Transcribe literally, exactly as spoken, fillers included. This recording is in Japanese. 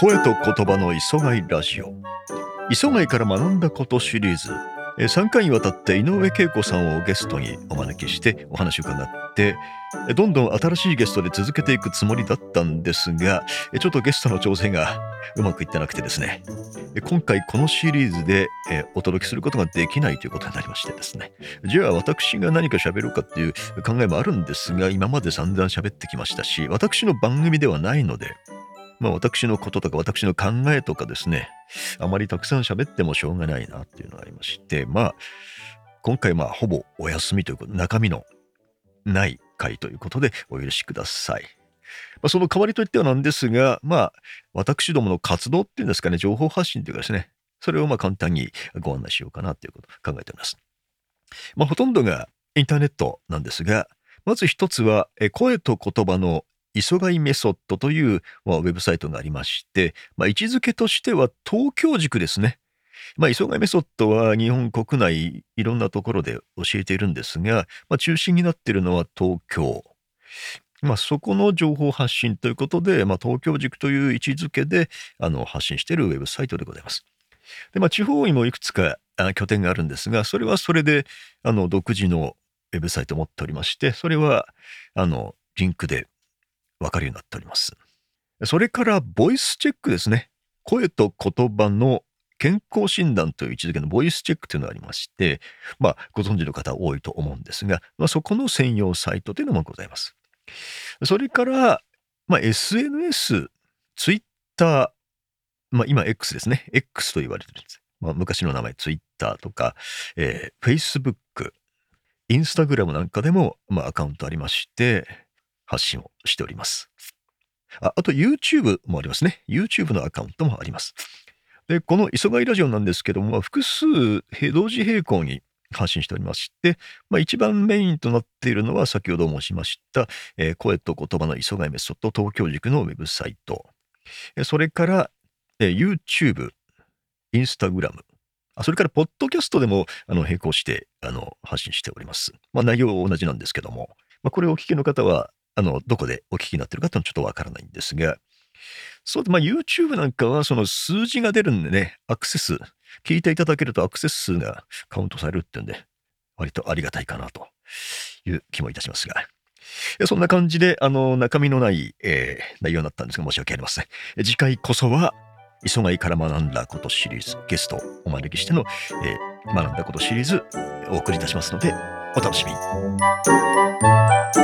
声と言葉の磯貝ラジオ、磯貝から学んだことシリーズさんかいにわたって井上恵子さんをゲストにお招きしてお話を伺って、どんどん新しいゲストで続けていくつもりだったんですが、ちょっとゲストの調整がうまくいってなくてですね、今回このシリーズでお届けすることができないということになりましてですね、じゃあ私が何か喋ろうかっていう考えもあるんですが、今まで散々喋ってきましたし、私の番組ではないので、まあ、私のこととか私の考えとかですね、あまりたくさん喋ってもしょうがないなっていうのがありまして、まあ今回まあほぼお休みということ、中身のない回ということでお許しください。まあ、その代わりといってはなんですが、まあ私どもの活動っていうんですかね、情報発信というかですね、それをまあ簡単にご案内しようかなということを考えております。まあほとんどがインターネットなんですが、まず一つは声と言葉の磯貝メソッドという、まあ、ウェブサイトがありまして、まあ、位置づけとしては東京軸ですね。まあ、磯貝メソッドは日本国内いろんなところで教えているんですが、まあ、中心になっているのは東京。まあ、そこの情報発信ということで、まあ、東京軸という位置づけであの発信しているウェブサイトでございます。で、まあ、地方にもいくつか拠点があるんですが、それはそれであの独自のウェブサイトを持っておりまして、それはあのリンクでわかるようになっております。それからボイスチェックですね。声と言葉の健康診断という位置づけのボイスチェックというのがありまして、まあご存知の方多いと思うんですが、まあ、そこの専用サイトというのもございます。それから、まあ、エスエヌエス、ツイッター、まあ今 X ですね。X と言われてるんです。まあ、昔の名前ツイッターとか、えー、Facebook、Instagram なんかでも、まあ、アカウントありまして、発信をしております。 あ, あと YouTube もありますね。 YouTube のアカウントもあります。で、この磯貝ラジオなんですけども、複数同時並行に発信しておりまして、まあ、一番メインとなっているのは先ほど申しました、えー、声と言葉の磯貝メソッド東京軸のウェブサイト、それから、えー、YouTube、Instagram、それからポッドキャストでもあの並行してあの発信しております。まあ、内容は同じなんですけども、まあ、これをお聞きの方はあのどこでお聞きになっているかというのはちょっとわからないんですが、そうで、まあ、YouTube なんかはその数字が出るんでね、アクセス、聞いていただけるとアクセス数がカウントされるっていうんで、割とありがたいかなという気もいたしますが、そんな感じであの中身のない、えー、内容になったんですが、申し訳ありません。次回こそは磯貝から学んだことシリーズ、ゲストをお招きしての、えー、学んだことシリーズお送りいたしますので、お楽しみに。